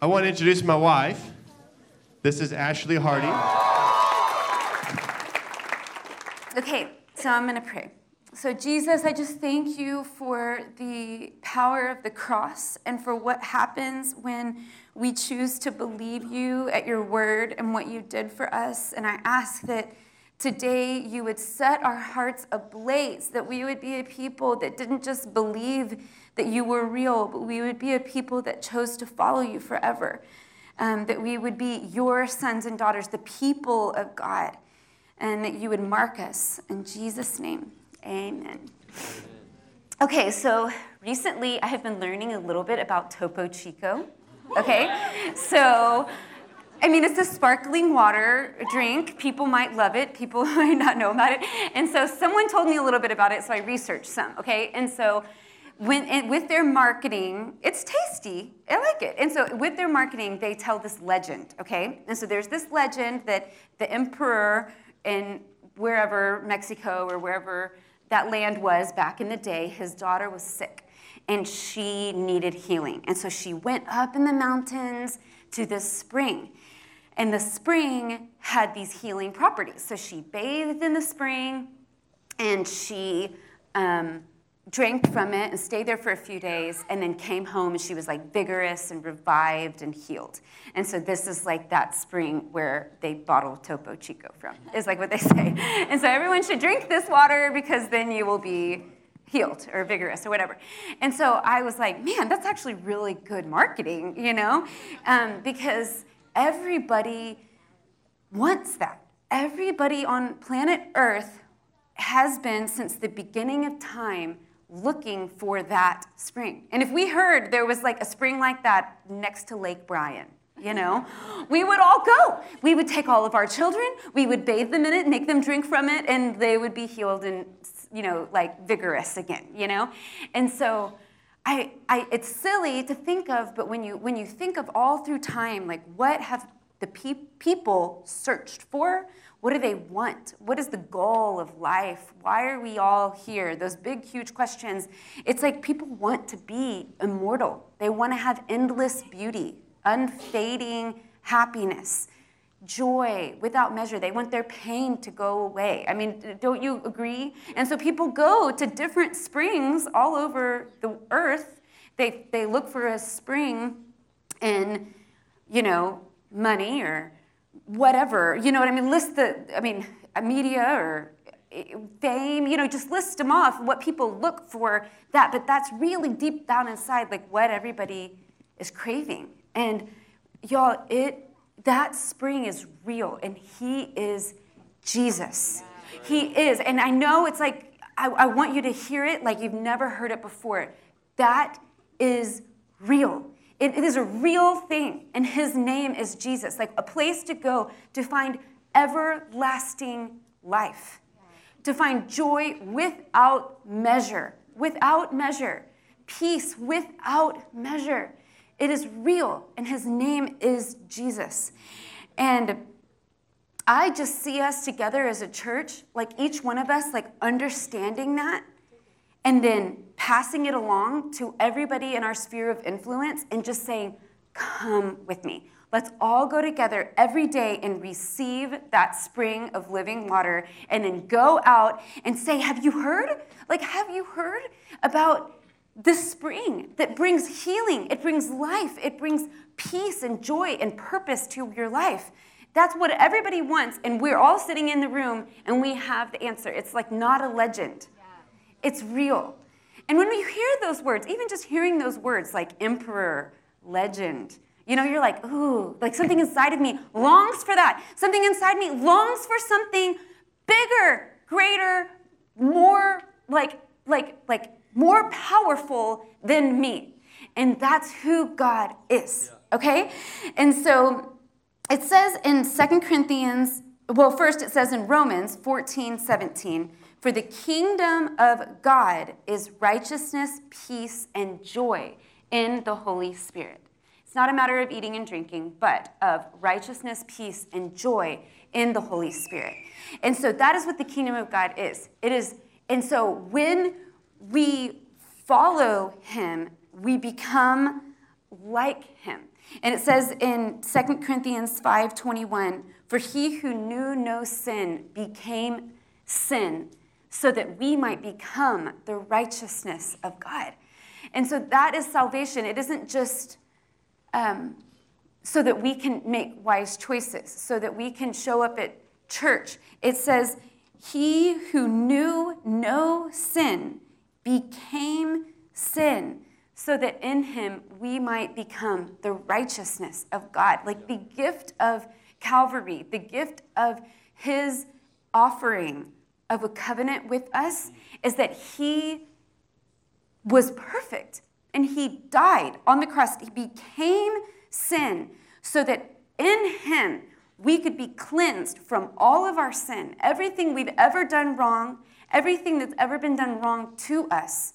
I want to introduce my wife. This is Ashley Hardy. Okay, so I'm going to pray. So Jesus, I just thank you for the power of the cross and for what happens when we choose to believe you at your word and what you did for us. And I ask that today you would set our hearts ablaze, that we would be a people that didn't just believe that you were real, but we would be a people that chose to follow you forever, that we would be your sons and daughters, the people of God, and that you would mark us. In Jesus' name, amen. Okay, so recently I have been learning a little bit about Topo Chico, okay? So, I mean, it's a sparkling water drink. People might love it. People might not know about it. And so someone told me a little bit about it, so I researched some, okay? And so with their marketing, it's tasty. I like it. And so with their marketing, they tell this legend, okay? And so there's this legend that the emperor in wherever Mexico or wherever that land was back in the day, his daughter was sick, and she needed healing. And so she went up in the mountains to this spring. And the spring had these healing properties. So she bathed in the spring, and she drank from it and stayed there for a few days, and then came home, and she was like vigorous and revived and healed. And so this is like that spring where they bottle Topo Chico from, is like what they say. And so everyone should drink this water because then you will be healed or vigorous or whatever. And so I was like, man, that's actually really good marketing, you know, because everybody wants that. Everybody on planet Earth has been, since the beginning of time, looking for that spring. And if we heard there was like a spring like that next to Lake Bryan, you know, we would all go. We would take all of our children, we would bathe them in it, make them drink from it, and they would be healed and, you know, like vigorous again, you know? And so it's silly to think of, but when you think of all through time, like what have the people searched for? What do they want? What is the goal of life? Why are we all here? Those big, huge questions. It's like people want to be immortal. They want to have endless beauty, unfading happiness, joy without measure. They want their pain to go away. I mean, don't you agree? And so people go to different springs all over the earth. They look for a spring in, you know, money or whatever, you know what I mean? Media or fame, you know, just list them off, what people look for that, but that's really deep down inside, like what everybody is craving. And y'all, that spring is real, and he is Jesus. He is, and I know it's like, I want you to hear it like you've never heard it before. That is real. It is a real thing, and his name is Jesus, like a place to go to find everlasting life, to find joy without measure, peace without measure. It is real, and his name is Jesus. And I just see us together as a church, like each one of us, like understanding that, and then passing it along to everybody in our sphere of influence and just saying, come with me. Let's all go together every day and receive that spring of living water, and then go out and say, have you heard? Like, have you heard about this spring that brings healing? It brings life. It brings peace and joy and purpose to your life. That's what everybody wants, and we're all sitting in the room, and we have the answer. It's like not a legend. It's real. And when we hear those words, even just hearing those words like emperor, legend, you know, you're like, ooh, like something inside of me longs for that. Something inside me longs for something bigger, greater, more like more powerful than me. And that's who God is, okay? And so it says in 2 Corinthians, well, first it says in Romans 14:17, for the kingdom of God is righteousness, peace, and joy in the Holy Spirit. It's not a matter of eating and drinking, but of righteousness, peace, and joy in the Holy Spirit. And so that is what the kingdom of God is. It is, and so when we follow him, we become like him. And it says in 2 Corinthians 5:21, for he who knew no sin became sin so that we might become the righteousness of God. And so that is salvation. It isn't just so that we can make wise choices, so that we can show up at church. It says, he who knew no sin became sin so that in him we might become the righteousness of God. Like the gift of Calvary, the gift of his offering of a covenant with us is that he was perfect and he died on the cross. He became sin so that in him we could be cleansed from all of our sin, everything we've ever done wrong, everything that's ever been done wrong to us,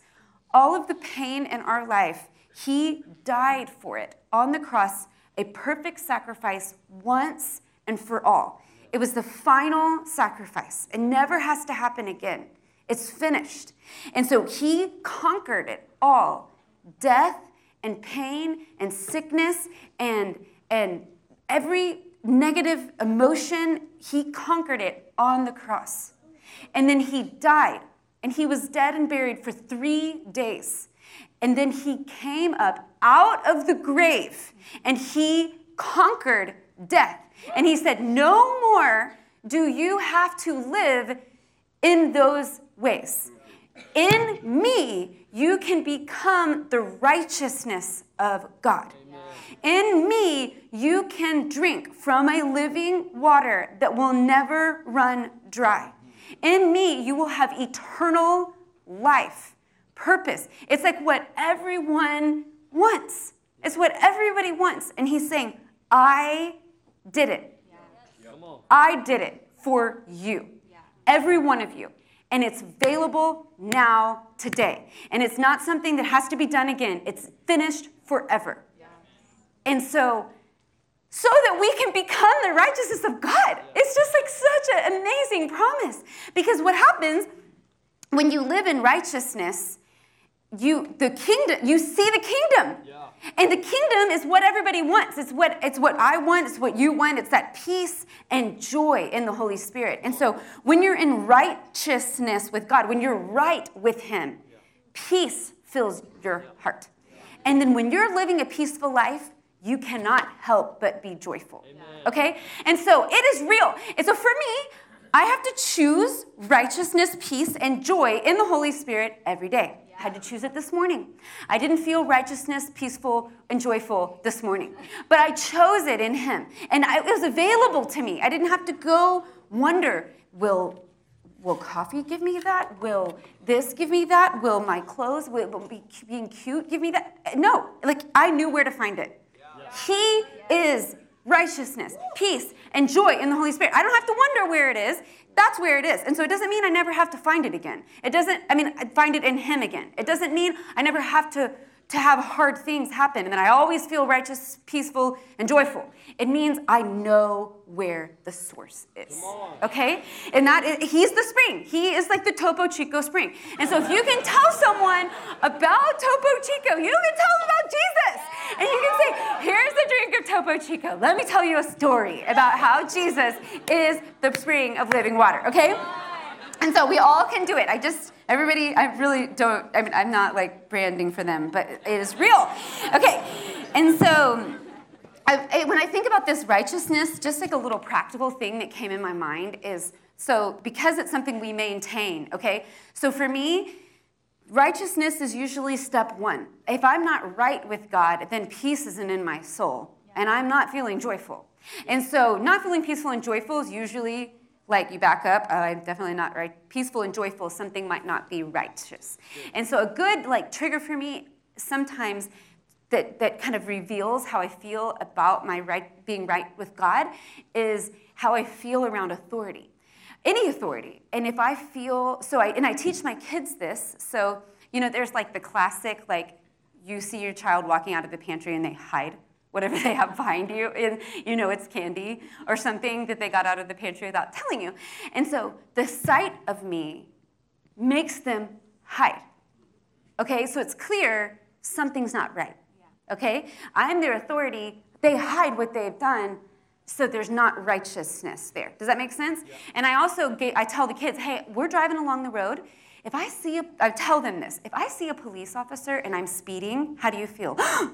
all of the pain in our life. He died for it on the cross, a perfect sacrifice once and for all. It was the final sacrifice. It never has to happen again. It's finished. And so he conquered it all, death and pain and sickness and every negative emotion, he conquered it on the cross. And then he died, and he was dead and buried for 3 days. And then he came up out of the grave, and he conquered death. And he said, no more do you have to live in those ways. In me, you can become the righteousness of God. In me, you can drink from a living water that will never run dry. In me, you will have eternal life, purpose. It's like what everyone wants. It's what everybody wants. And he's saying, I did it. I did it for you, every one of you. And it's available now, today. And it's not something that has to be done again. It's finished forever. And so that we can become the righteousness of God. It's just like such an amazing promise. Because what happens when you live in righteousness, you see the kingdom. Yeah. And the kingdom is what everybody wants. It's what I want, it's what you want. It's that peace and joy in the Holy Spirit. And so when you're in righteousness with God, when you're right with him, peace fills your heart. And then when you're living a peaceful life, you cannot help but be joyful. Amen. Okay? And so it is real. And so for me, I have to choose righteousness, peace, and joy in the Holy Spirit every day. Yeah. I had to choose it this morning. I didn't feel righteousness, peaceful, and joyful this morning. But I chose it in him. And it was available to me. I didn't have to go wonder, will coffee give me that? Will this give me that? Will my clothes, will being cute give me that? No. Like, I knew where to find it. He is righteousness, peace, and joy in the Holy Spirit. I don't have to wonder where it is. That's where it is. And so it doesn't mean I never have to find it again. I find it in him again. It doesn't mean I never have to have hard things happen and that I always feel righteous, peaceful, and joyful. It means I know where the source is. Okay? And that is, he's the spring. He is like the Topo Chico spring. And so if you can tell someone about Topo Chico, you can tell them about Jesus. And you can say, here's the drink of Topo Chico. Let me tell you a story about how Jesus is the spring of living water. Okay? And so we all can do it. I'm not like branding for them, but it is real. Okay, and so when I think about this righteousness, just like a little practical thing that came in my mind is, so because it's something we maintain, okay? So for me, righteousness is usually step one. If I'm not right with God, then peace isn't in my soul, and I'm not feeling joyful. And so not feeling peaceful and joyful is usually like you back up, I'm definitely not right. Peaceful and joyful, something might not be righteous. And so a good trigger for me sometimes that kind of reveals how I feel about my being right with God is how I feel around authority, any authority. And if I feel, I teach my kids this, so, there's the classic, you see your child walking out of the pantry and they hide whatever they have behind you, and it's candy or something that they got out of the pantry without telling you. And so the sight of me makes them hide. Okay, so it's clear something's not right. okay? I'm their authority. They hide what they've done, so there's not righteousness there. Does that make sense? Yeah. And I also I tell the kids, hey, we're driving along the road. If I see a, I tell them this. If I see a police officer and I'm speeding, how do you feel? Oh,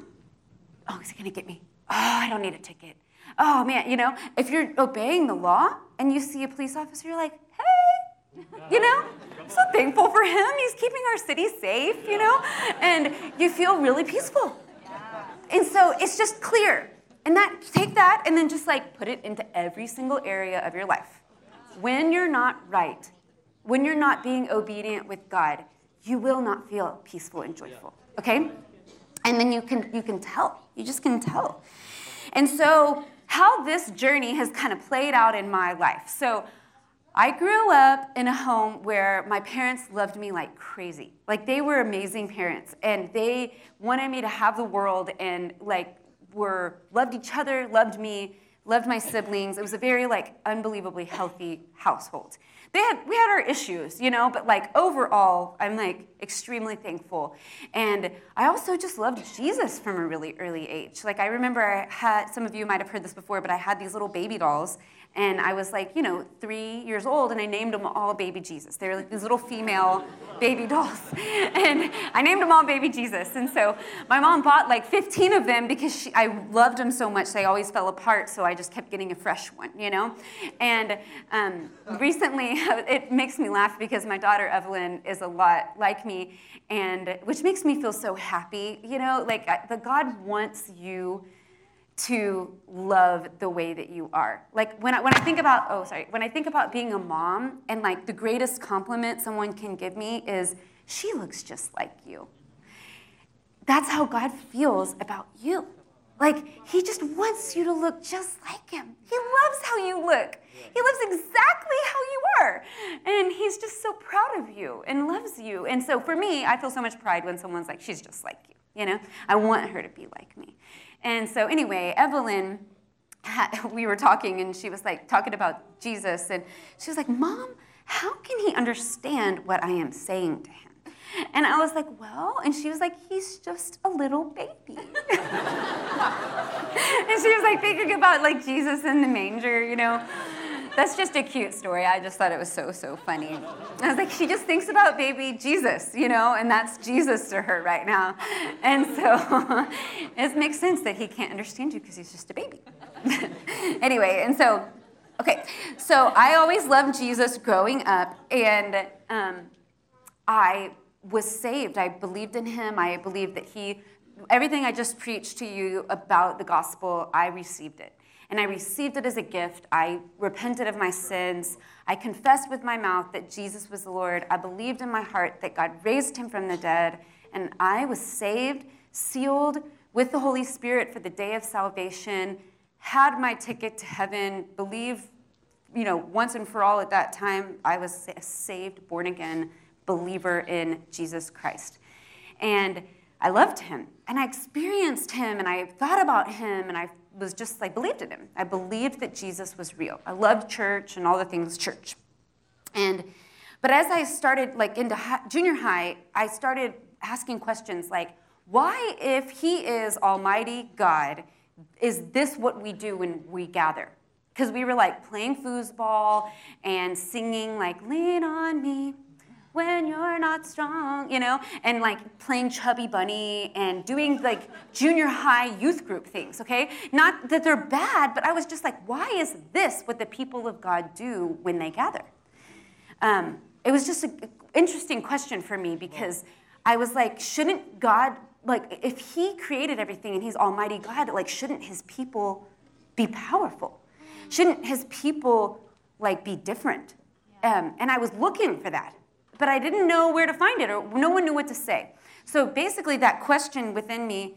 is he going to get me? Oh, I don't need a ticket. Oh, man, you know, if you're obeying the law and you see a police officer, you're like, hey, you know, I'm so thankful for him. He's keeping our city safe, you know, and you feel really peaceful. Yeah. And so it's just clear. And that, take that and then just like put it into every single area of your life. When you're not right, when you're not being obedient with God, you will not feel peaceful and joyful, okay? And then you can tell. You just can tell. And so how this journey has kind of played out in my life. So I grew up in a home where my parents loved me like crazy. Like they were amazing parents and they wanted me to have the world and like loved each other, loved me, loved my siblings. It was a very like unbelievably healthy household. We had our issues, you know, but like overall, I'm like extremely thankful. And I also just loved Jesus from a really early age. Like I remember I had, some of you might have heard this before, but I had these little baby dolls and I was like, you know, 3 years old and I named them all Baby Jesus. They were like these little female baby dolls. And I named them all Baby Jesus. And so my mom bought like 15 of them because I loved them so much. They always fell apart. So I just kept getting a fresh one, you know? And recently, it makes me laugh because my daughter Evelyn is a lot like me, and which makes me feel so happy, you know, like but God wants you to love the way that you are. Like when I think about being a mom, and like the greatest compliment someone can give me is, she looks just like you. That's how God feels about you. Like, he just wants you to look just like him. He loves how you look. He loves exactly how you are. And he's just so proud of you and loves you. And so for me, I feel so much pride when someone's like, she's just like you, you know? I want her to be like me. And so anyway, Evelyn, we were talking, and she was like talking about Jesus. And she was like, Mom, how can he understand what I am saying to him? And I was like, well, and she was like, he's just a little baby. And she was like thinking about like Jesus in the manger, you know. That's just a cute story. I just thought it was so funny. I was like, she just thinks about baby Jesus, you know, and that's Jesus to her right now. And so it makes sense that he can't understand you because he's just a baby. Anyway, and so, okay. So I always loved Jesus growing up, and I was saved. I believed in him. I believed that everything I just preached to you about the gospel, I received it. And I received it as a gift. I repented of my sins. I confessed with my mouth that Jesus was the Lord. I believed in my heart that God raised him from the dead. And I was saved, sealed with the Holy Spirit for the day of salvation, had my ticket to heaven, believed, you know, once and for all at that time, I was saved, born again, believer in Jesus Christ. And I loved him, and I experienced him, and I thought about him, and I was just like believed in him. I believed that Jesus was real. I loved church and all the things church. But as I started like into junior high, I started asking questions like, why, if he is Almighty God, is this what we do when we gather? Because we were like playing foosball and singing like, lean on me when you're not strong, you know, and like playing Chubby Bunny and doing like junior high youth group things, okay? Not that they're bad, but I was just like, why is this what the people of God do when they gather? It was just an interesting question for me, because I was like, shouldn't God, like if he created everything and he's Almighty God, like shouldn't his people be powerful? Shouldn't his people like be different? And I was looking for that. But I didn't know where to find it, or no one knew what to say. So basically that question within me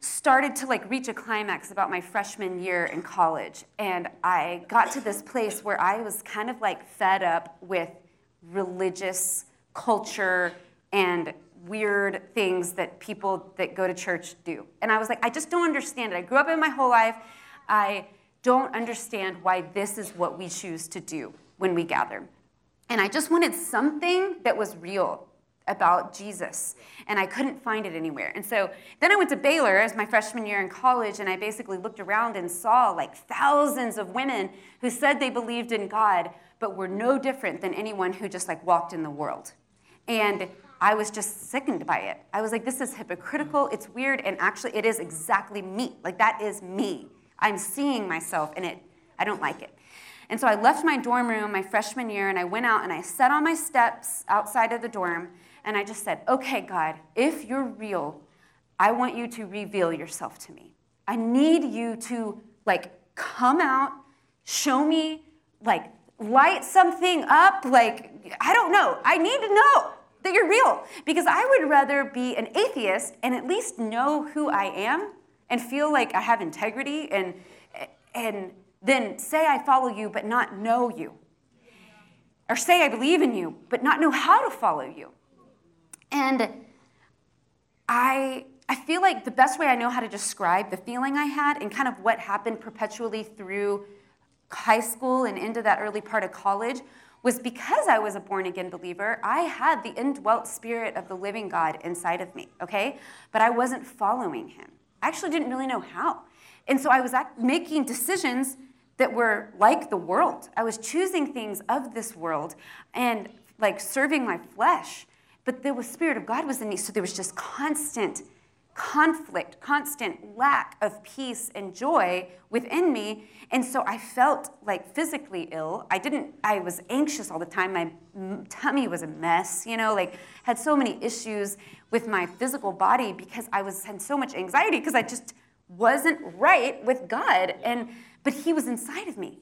started to like reach a climax about my freshman year in college. And I got to this place where I was kind of like fed up with religious culture and weird things that people that go to church do. And I was like, I just don't understand it. I grew up in my whole life. I don't understand why this is what we choose to do when we gather. And I just wanted something that was real, about Jesus, and I couldn't find it anywhere. And so then I went to Baylor as my freshman year in college, and I basically looked around and saw like thousands of women who said they believed in God, but were no different than anyone who just like walked in the world. And I was just sickened by it. I was like, this is hypocritical, it's weird, and actually it is exactly me. Like that is me. I'm seeing myself in it. I don't like it. And so I left my dorm room my freshman year, and I went out and I sat on my steps outside of the dorm, and I just said, okay, God, if you're real, I want you to reveal yourself to me. I need you to, like, come out, show me, like, light something up, like, I don't know. I need to know that you're real, because I would rather be an atheist and at least know who I am and feel like I have integrity and then say I follow you but not know you. Or say I believe in you but not know how to follow you. And I feel like the best way I know how to describe the feeling I had and kind of what happened perpetually through high school and into that early part of college was because I was a born-again believer, I had the indwelt spirit of the living God inside of me, okay? But I wasn't following him. I actually didn't really know how. And so I was making decisions that were like the world. I was choosing things of this world and like serving my flesh. But the Spirit of God was in me, so there was just constant conflict, constant lack of peace and joy within me. And so I felt like physically ill. I was anxious all the time. My tummy was a mess, like had so many issues with my physical body because I had so much anxiety because I just wasn't right with God, but he was inside of me,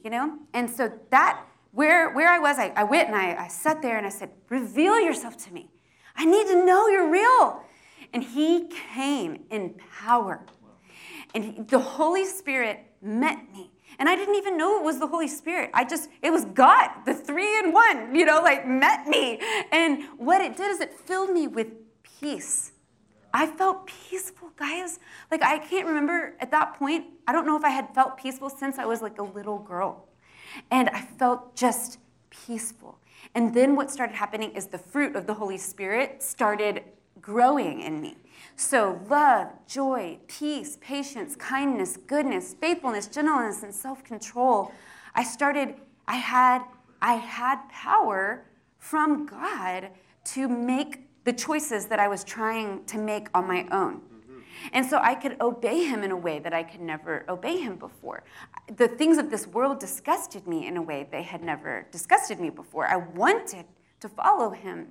And so that, where I was, I went and I sat there and I said, reveal yourself to me. I need to know you're real. And he came in power. And the Holy Spirit met me. And I didn't even know it was the Holy Spirit. It was God, the 3-in-1, met me. And what it did is it filled me with peace. I felt peaceful, guys. Like, I can't remember at that point. I don't know if I had felt peaceful since I was like a little girl. And I felt just peaceful. And then what started happening is the fruit of the Holy Spirit started growing in me. So love, joy, peace, patience, kindness, goodness, faithfulness, gentleness, and self-control. I had power from God to make the choices that I was trying to make on my own. Mm-hmm. And so I could obey him in a way that I could never obey him before. The things of this world disgusted me in a way they had never disgusted me before. I wanted to follow him.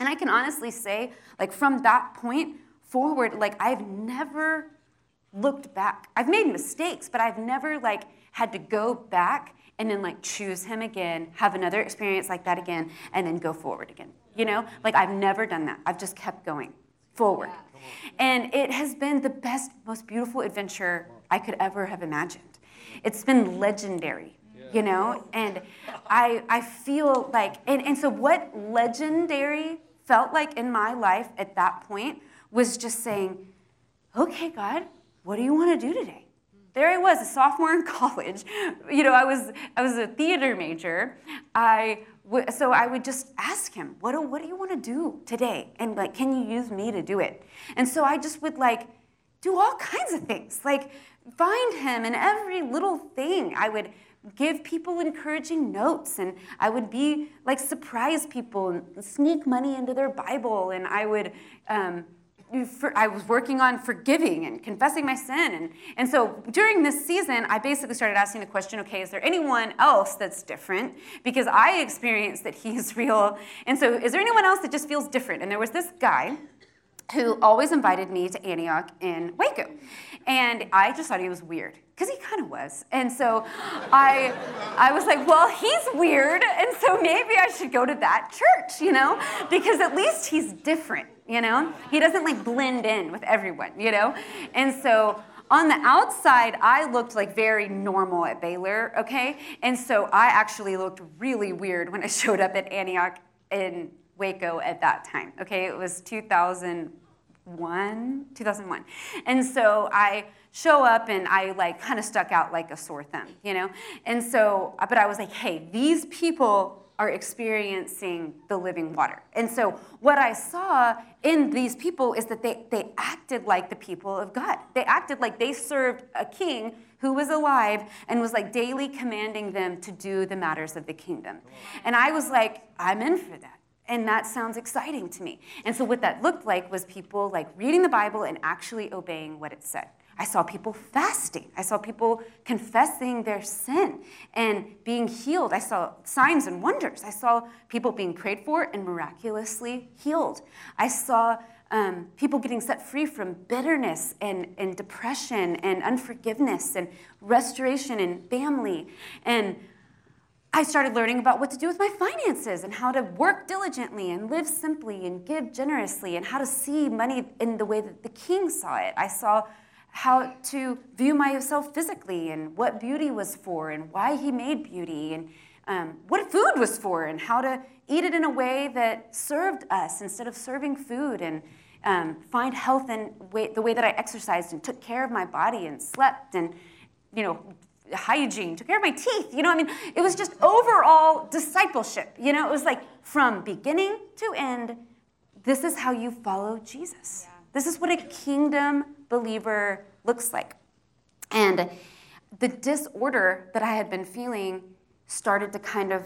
And I can honestly say, like, from that point forward, like, I've never looked back. I've made mistakes, but I've never, like, had to go back and then, like, choose him again, have another experience like that again, and then go forward again. Like, I've never done that. I've just kept going forward. And it has been the best, most beautiful adventure I could ever have imagined. It's been legendary, And I feel like, and so what legendary felt like in my life at that point was just saying, okay, God, what do you want to do today? There I was, a sophomore in college. I was a theater major. So I would just ask him, what do you want to do today? And, like, can you use me to do it? And so I just would, like, do all kinds of things. Like, find him in every little thing. I would give people encouraging notes, and I would be, like, surprise people and sneak money into their Bible, and I would... I was working on forgiving and confessing my sin. And so during this season, I basically started asking the question, okay, is there anyone else that's different? Because I experienced that he's real. And so is there anyone else that just feels different? And there was this guy who always invited me to Antioch in Waco. And I just thought he was weird, because he kind of was. And so I was like, well, he's weird, and so maybe I should go to that church, because at least he's different, He doesn't, like, blend in with everyone, And so on the outside, I looked, like, very normal at Baylor, okay? And so I actually looked really weird when I showed up at Antioch in Waco at that time, okay? It was 2001. And so I show up and I, like, kind of stuck out like a sore thumb, And so, but I was like, hey, these people are experiencing the living water. And so what I saw in these people is that they acted like the people of God. They acted like they served a king who was alive and was like daily commanding them to do the matters of the kingdom. And I was like, I'm in for that. And that sounds exciting to me. And so what that looked like was people like reading the Bible and actually obeying what it said. I saw people fasting. I saw people confessing their sin and being healed. I saw signs and wonders. I saw people being prayed for and miraculously healed. I saw people getting set free from bitterness and depression and unforgiveness and restoration and family. And I started learning about what to do with my finances and how to work diligently and live simply and give generously and how to see money in the way that the king saw it. I saw how to view myself physically and what beauty was for and why he made beauty and what food was for and how to eat it in a way that served us instead of serving food and find health in the way that I exercised and took care of my body and slept and, you know, hygiene, took care of my teeth, you know, I mean, it was just overall discipleship, you know, it was like from beginning to end, this is how you follow Jesus. Yeah. This is what a kingdom believer looks like. And the disorder that I had been feeling started to kind of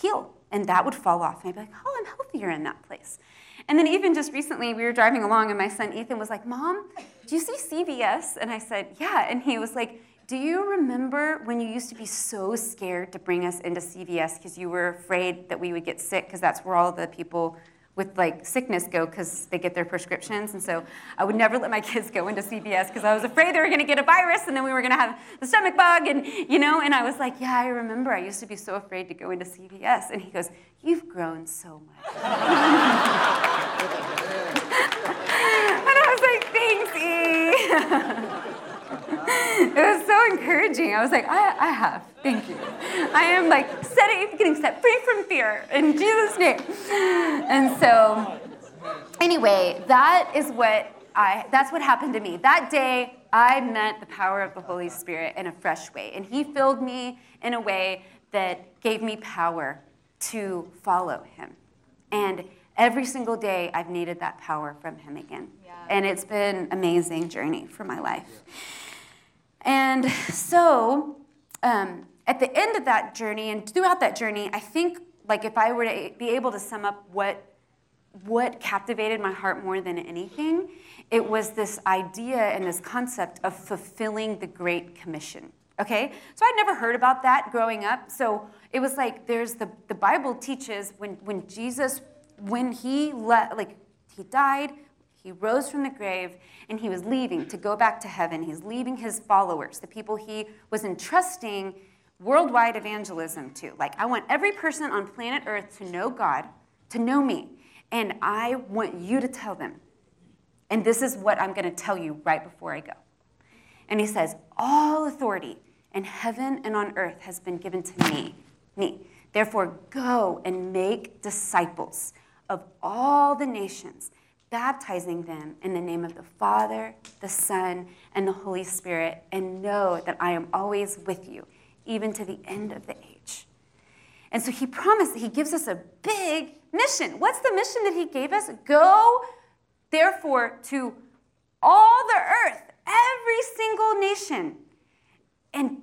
heal, and that would fall off, and I'd be like, oh, I'm healthier in that place. And then even just recently, we were driving along, and my son Ethan was like, Mom, do you see CVS? And I said, yeah, and he was like, do you remember when you used to be so scared to bring us into CVS because you were afraid that we would get sick because that's where all the people with like sickness go because they get their prescriptions? And so I would never let my kids go into CVS because I was afraid they were going to get a virus and then we were going to have the stomach bug and, you know, and I was like, yeah, I remember. I used to be so afraid to go into CVS. And he goes, you've grown so much. And I was like, thanks, E. It was so encouraging. I was like, I have. Thank you. I am like getting set free from fear in Jesus' name. And so anyway, that's what happened to me. That day, I met the power of the Holy Spirit in a fresh way. And he filled me in a way that gave me power to follow him. And every single day, I've needed that power from him again. Yeah. And it's been an amazing journey for my life. And so at the end of that journey and throughout that journey, I think like if I were to be able to sum up what captivated my heart more than anything, it was this idea and this concept of fulfilling the Great Commission. Okay? So I'd never heard about that growing up. So it was like there's the Bible teaches when Jesus, when he he died, he rose from the grave, and he was leaving to go back to heaven. He's leaving his followers, the people he was entrusting worldwide evangelism to. Like, I want every person on planet Earth to know God, to know me, and I want you to tell them. And this is what I'm going to tell you right before I go. And he says, all authority in heaven and on earth has been given to me. Therefore, go and make disciples of all the nations, baptizing them in the name of the Father, the Son, and the Holy Spirit, and know that I am always with you, even to the end of the age. And so he promised, he gives us a big mission. What's the mission that he gave us? Go, therefore, to all the earth, every single nation, and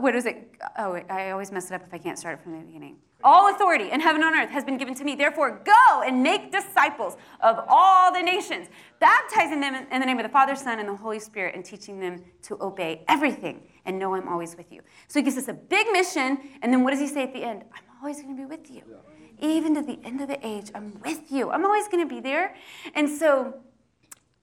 what is it? Oh, I always mess it up if I can't start it from the beginning. All authority in heaven and on earth has been given to me. Therefore, go and make disciples of all the nations, baptizing them in the name of the Father, Son, and the Holy Spirit, and teaching them to obey everything and know I'm always with you. So he gives us a big mission, and then what does he say at the end? I'm always going to be with you. Even to the end of the age, I'm with you. I'm always going to be there. And so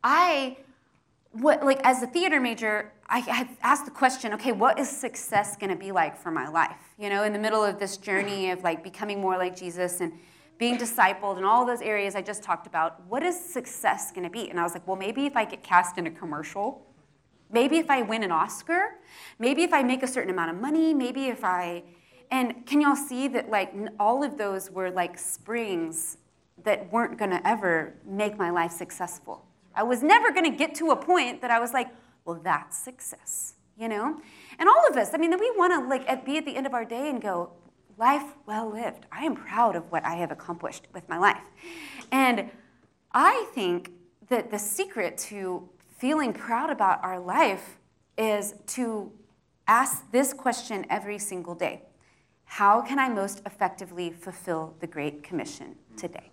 as a theater major, I had asked the question, okay, what is success going to be like for my life? You know, in the middle of this journey of like becoming more like Jesus and being discipled and all those areas I just talked about, what is success going to be? And I was like, well, maybe if I get cast in a commercial, maybe if I win an Oscar, maybe if I make a certain amount of money, maybe if and can y'all see that like all of those were like springs that weren't going to ever make my life successful? I was never going to get to a point that I was like, well, that's success, you know? And all of us, I mean, we want to like be at the end of our day and go, life well lived. I am proud of what I have accomplished with my life. And I think that the secret to feeling proud about our life is to ask this question every single day. How can I most effectively fulfill the Great Commission today?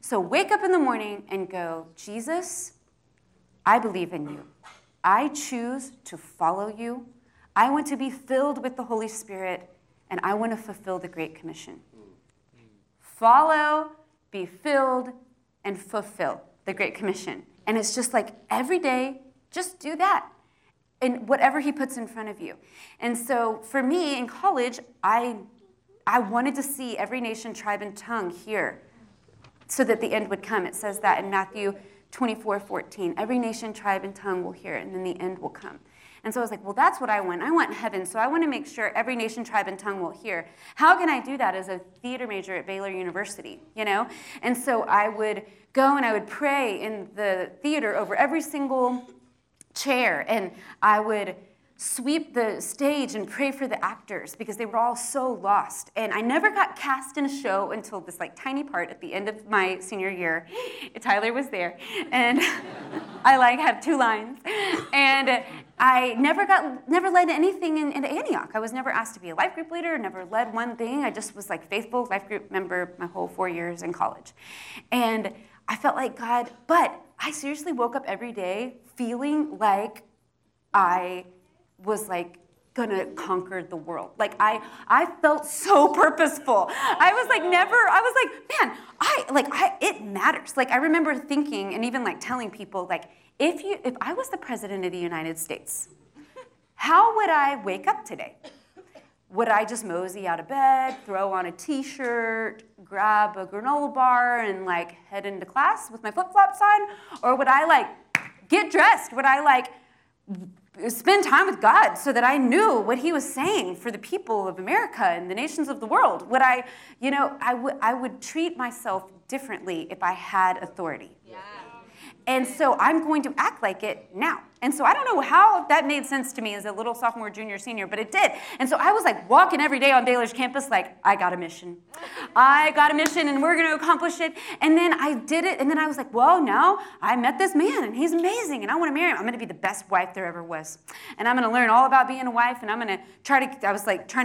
So wake up in the morning and go, Jesus, I believe in you. I choose to follow you. I want to be filled with the Holy Spirit, and I want to fulfill the Great Commission. Follow, be filled, and fulfill the Great Commission. And it's just like every day, just do that. And whatever he puts in front of you. And so for me in college, I wanted to see every nation, tribe, and tongue here so that the end would come. It says that in Matthew 24:14. Every nation, tribe, and tongue will hear, and then the end will come. And so I was like, well, that's what I want. I want heaven, so I want to make sure every nation, tribe, and tongue will hear. How can I do that as a theater major at Baylor University, you know? And so I would go and I would pray in the theater over every single chair, and I would sweep the stage and pray for the actors because they were all so lost. And I never got cast in a show until this like tiny part at the end of my senior year. Tyler was there, and I like had two lines, and I never led anything in Antioch. I was never asked to be a life group leader, never led one thing. I just was like faithful life group member my whole 4 years in college, and I felt like God, but I seriously woke up every day feeling like I was like gonna conquer the world. Like I felt so purposeful. It matters. Like I remember thinking and even like telling people like, if I was the president of the United States, how would I wake up today? Would I just mosey out of bed, throw on a t-shirt, grab a granola bar, and like head into class with my flip-flops on? Or would I like get dressed? Would I like spend time with God so that I knew what he was saying for the people of America and the nations of the world? Would I, you know, I would treat myself differently if I had authority. Yeah. And so I'm going to act like it now. And so I don't know how that made sense to me as a little sophomore, junior, senior, but it did. And so I was like walking every day on Baylor's campus like, I got a mission. I got a mission, and we're going to accomplish it. And then I did it, and then I was like, whoa, no, I met this man, and he's amazing, and I want to marry him. I'm going to be the best wife there ever was. And I'm going to learn all about being a wife, and I'm going to trying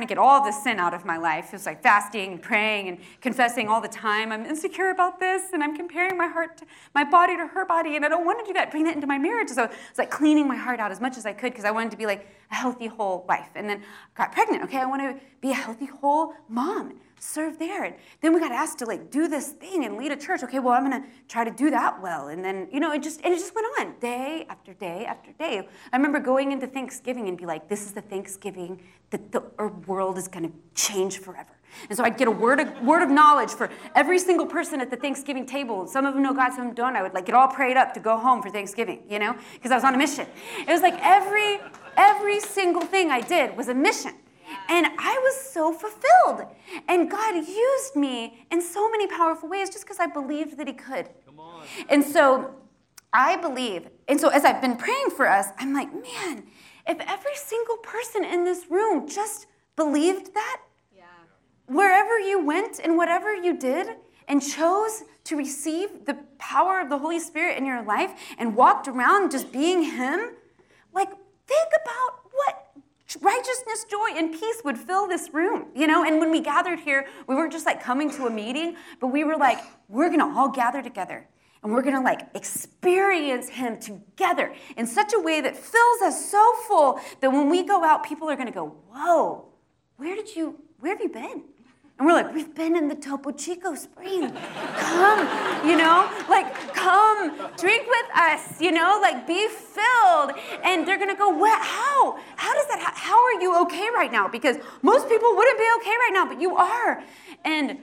to get all the sin out of my life. It was like fasting and praying and confessing all the time. I'm insecure about this, and I'm comparing my heart, my body to her body, and I don't want to do that, bring that into my marriage. So it's like cleaning my heart out as much as I could because I wanted to be like a healthy, whole wife. And then I got pregnant. Okay, I want to be a healthy, whole mom, serve there. And then we got asked to like do this thing and lead a church. Okay, well, I'm going to try to do that well. And then, you know, it just went on day after day after day. I remember going into Thanksgiving and be like, this is the Thanksgiving that the world is going to change forever. And so I'd get a word of knowledge for every single person at the Thanksgiving table. Some of them know God, some of them don't. I would like get all prayed up to go home for Thanksgiving, you know, because I was on a mission. It was like every single thing I did was a mission. And I was so fulfilled. And God used me in so many powerful ways just because I believed that he could. Come on. And so I believe. And so as I've been praying for us, I'm like, man, if every single person in this room just believed that, wherever you went and whatever you did and chose to receive the power of the Holy Spirit in your life and walked around just being him, like think about what righteousness, joy, and peace would fill this room, you know? And when we gathered here, we weren't just like coming to a meeting, but we were like, we're going to all gather together. And we're going to like experience him together in such a way that fills us so full that when we go out, people are going to go, whoa, where have you been? And we're like, we've been in the Topo Chico spring. Come, you know, like come drink with us, you know, like be filled. And they're going to go, what? How? How does that, how are you okay right now? Because most people wouldn't be okay right now, but you are. And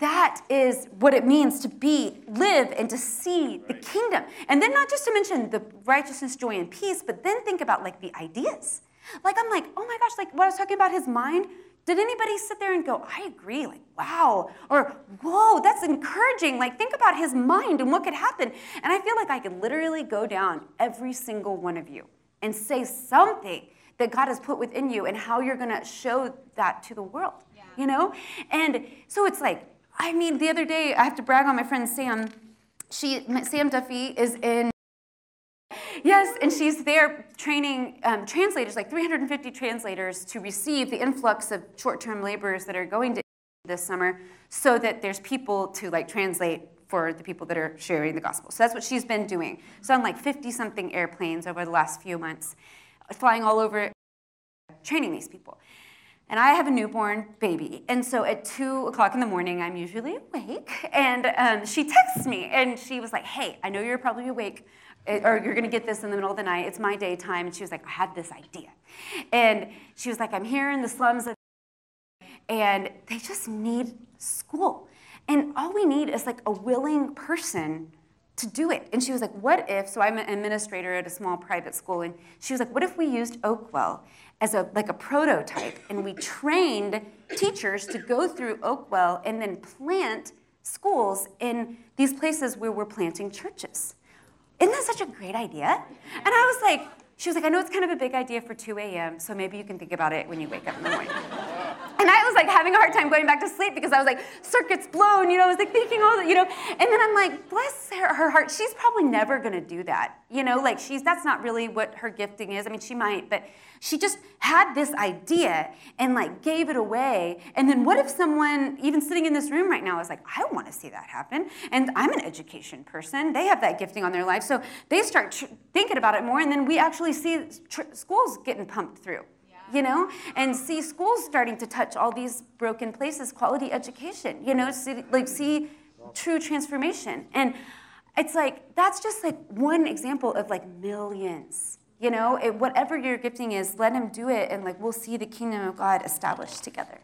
that is what it means to live and to see the kingdom. And then not just to mention the righteousness, joy, and peace, but then think about like the ideas. Like, I'm like, oh my gosh, like what I was talking about, his mind, did anybody sit there and go, I agree, like, wow, or whoa, that's encouraging. Like, think about his mind and what could happen. And I feel like I could literally go down every single one of you and say something that God has put within you and how you're going to show that to the world, yeah. You know? And so it's like, I mean, the other day, I have to brag on my friend Sam. Sam Duffy is in, yes, and she's there training translators, like 350 translators to receive the influx of short-term laborers that are going to this summer so that there's people to like translate for the people that are sharing the gospel. So that's what she's been doing. So on like 50-something airplanes over the last few months, flying all over, training these people. And I have a newborn baby. And so at 2 o'clock in the morning, I'm usually awake. And she texts me. And she was like, hey, I know you're probably awake, or you're going to get this in the middle of the night. It's my daytime. And she was like, I had this idea. And she was like, I'm here in the slums. And they just need school. And all we need is like a willing person to do it. And she was like, what if, so I'm an administrator at a small private school, and she was like, what if we used Oakwell as a prototype, and we trained teachers to go through Oakwell and then plant schools in these places where we're planting churches? Isn't that such a great idea? And I was like, she was like, I know it's kind of a big idea for 2 a.m., so maybe you can think about it when you wake up in the morning. And I was like having a hard time going back to sleep because I was like, circuit's blown, you know, I was like thinking all that, you know. And then I'm like, bless her heart, she's probably never gonna do that. You know, like that's not really what her gifting is. I mean, she might, but she just had this idea and like gave it away. And then what if someone, even sitting in this room right now, is like, I wanna see that happen. And I'm an education person, they have that gifting on their life. So they start thinking about it more, and then we actually see schools getting pumped through. You know, and see schools starting to touch all these broken places, quality education, you know, see true transformation. And it's like, that's just like one example of like millions, you know, whatever your gifting is, let him do it. And like, we'll see the kingdom of God established together.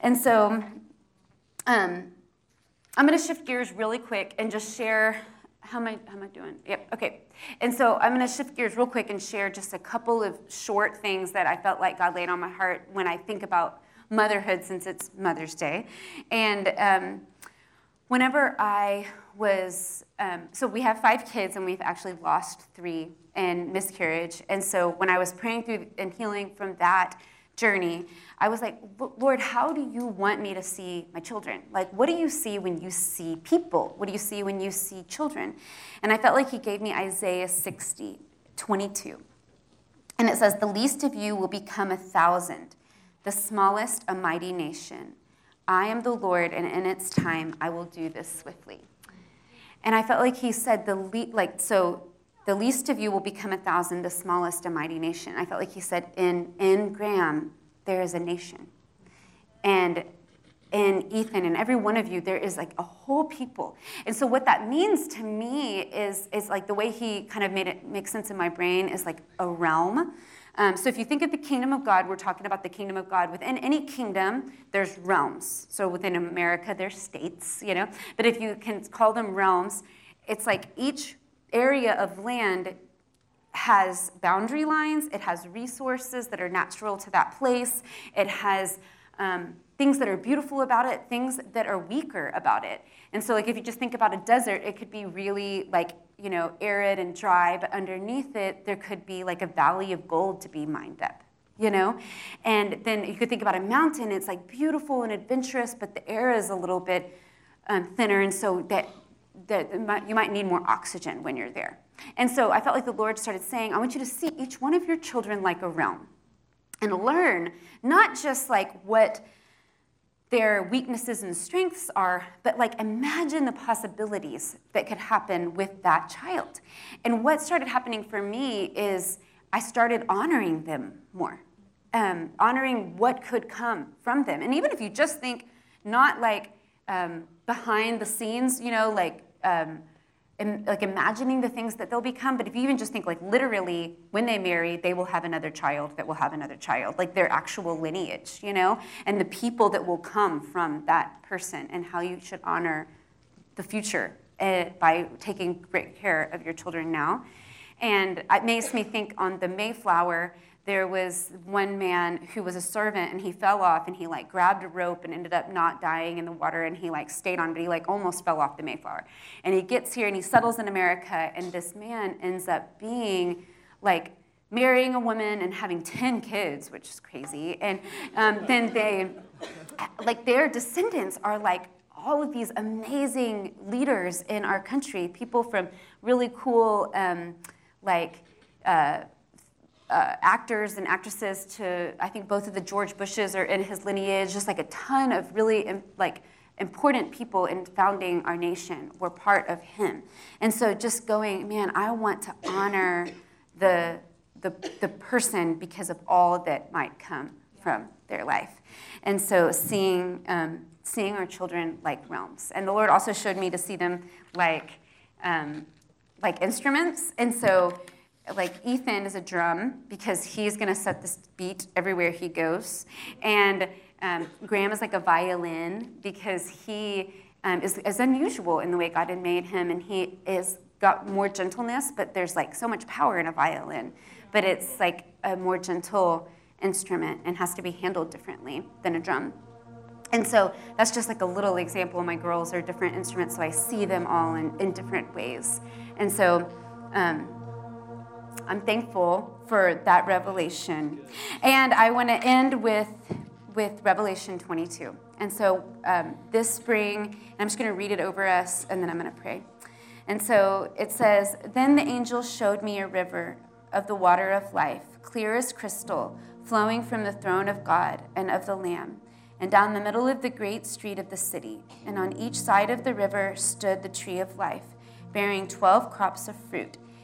And so I'm going to shift gears really quick and just share. How am I doing? Yep, okay. And so I'm going to shift gears real quick and share just a couple of short things that I felt like God laid on my heart when I think about motherhood, since it's Mother's Day. And whenever I was, so we have 5 kids, and we've actually lost 3 in miscarriage. And so when I was praying through and healing from that journey, I was like, Lord, how do you want me to see my children? Like, what do you see when you see people? What do you see when you see children? And I felt like he gave me Isaiah 60:22. And it says, the least of you will become 1,000, the smallest a mighty nation. I am the Lord, and in its time I will do this swiftly. And I felt like he said, the least of you will become 1,000, the smallest a mighty nation. I felt like he said, in Graham, there is a nation. And in Ethan, and every one of you, there is like a whole people. And so what that means to me is like the way he kind of made it make sense in my brain is like a realm. So if you think of the kingdom of God, we're talking about the kingdom of God. Within any kingdom, there's realms. So within America, there's states, you know. But if you can call them realms, it's like each area of land has boundary lines, it has resources that are natural to that place, it has things that are beautiful about it, things that are weaker about it. And so like if you just think about a desert, it could be really like, you know, arid and dry, but underneath it, there could be like a valley of gold to be mined up, you know? And then you could think about a mountain, it's like beautiful and adventurous, but the air is a little bit thinner, and so that you might need more oxygen when you're there. And so I felt like the Lord started saying, I want you to see each one of your children like a realm and learn not just like what their weaknesses and strengths are, but like imagine the possibilities that could happen with that child. And what started happening for me is I started honoring them more, honoring what could come from them. And even if you just think not like, behind the scenes, you know, like imagining the things that they'll become. But if you even just think, like, literally, when they marry, they will have another child that will have another child, like their actual lineage, you know, and the people that will come from that person, and how you should honor the future by taking great care of your children now. And it makes me think on the Mayflower. There was one man who was a servant, and he fell off, and he like grabbed a rope and ended up not dying in the water, and he like stayed on, but he like almost fell off the Mayflower. And he gets here and he settles in America, and this man ends up being like marrying a woman and having 10 kids, which is crazy. And then they, like their descendants are like all of these amazing leaders in our country, people from really cool actors and actresses to, I think both of the George Bushes are in his lineage, just like a ton of really important people in founding our nation were part of him. And so just going, man, I want to honor the person because of all that might come from their life. And so seeing our children like realms. And the Lord also showed me to see them like instruments. And so like Ethan is a drum because he's going to set this beat everywhere he goes. And Graham is like a violin because he is unusual in the way God had made him, and he is got more gentleness, but there's like so much power in a violin, but it's like a more gentle instrument and has to be handled differently than a drum. And so that's just like a little example. My girls are different instruments, so I see them all in different ways. And so I'm thankful for that revelation. And I want to end with Revelation 22. And so this spring, and I'm just going to read it over us, and then I'm going to pray. And so it says, "Then the angel showed me a river of the water of life, clear as crystal, flowing from the throne of God and of the Lamb, and down the middle of the great street of the city. And on each side of the river stood the tree of life, bearing 12 crops of fruit,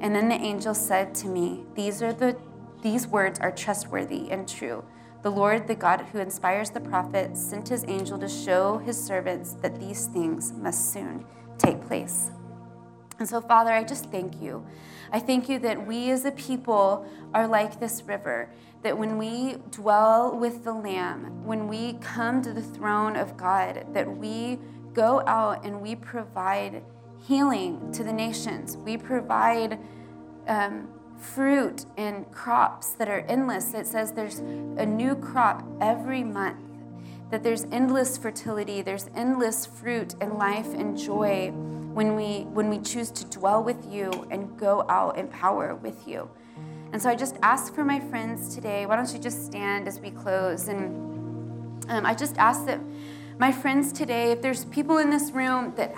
And then the angel said to me, "These words are trustworthy and true. The Lord, the God who inspires the prophets, sent his angel to show his servants that these things must soon take place." And so, Father, I just thank you. I thank you that we as a people are like this river, that when we dwell with the Lamb, when we come to the throne of God, that we go out and we provide healing to the nations. We provide fruit and crops that are endless. It says there's a new crop every month, that there's endless fertility, there's endless fruit and life and joy when we choose to dwell with you and go out in power with you. And so I just ask for my friends today, why don't you just stand as we close, and I just ask that my friends today, if there's people in this room that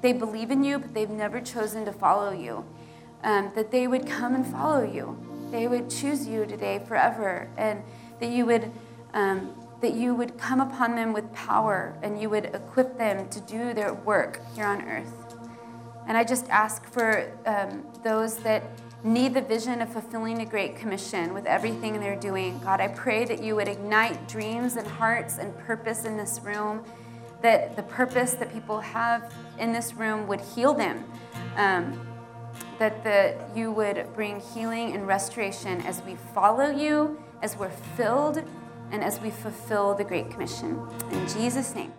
they believe in you, but they've never chosen to follow you, that they would come and follow you. They would choose you today forever, and that you would come upon them with power, and you would equip them to do their work here on earth. And I just ask for those that need the vision of fulfilling the Great Commission with everything they're doing. God, I pray that you would ignite dreams and hearts and purpose in this room, that the purpose that people have in this room would heal them, that you would bring healing and restoration as we follow you, as we're filled, and as we fulfill the Great Commission. In Jesus' name.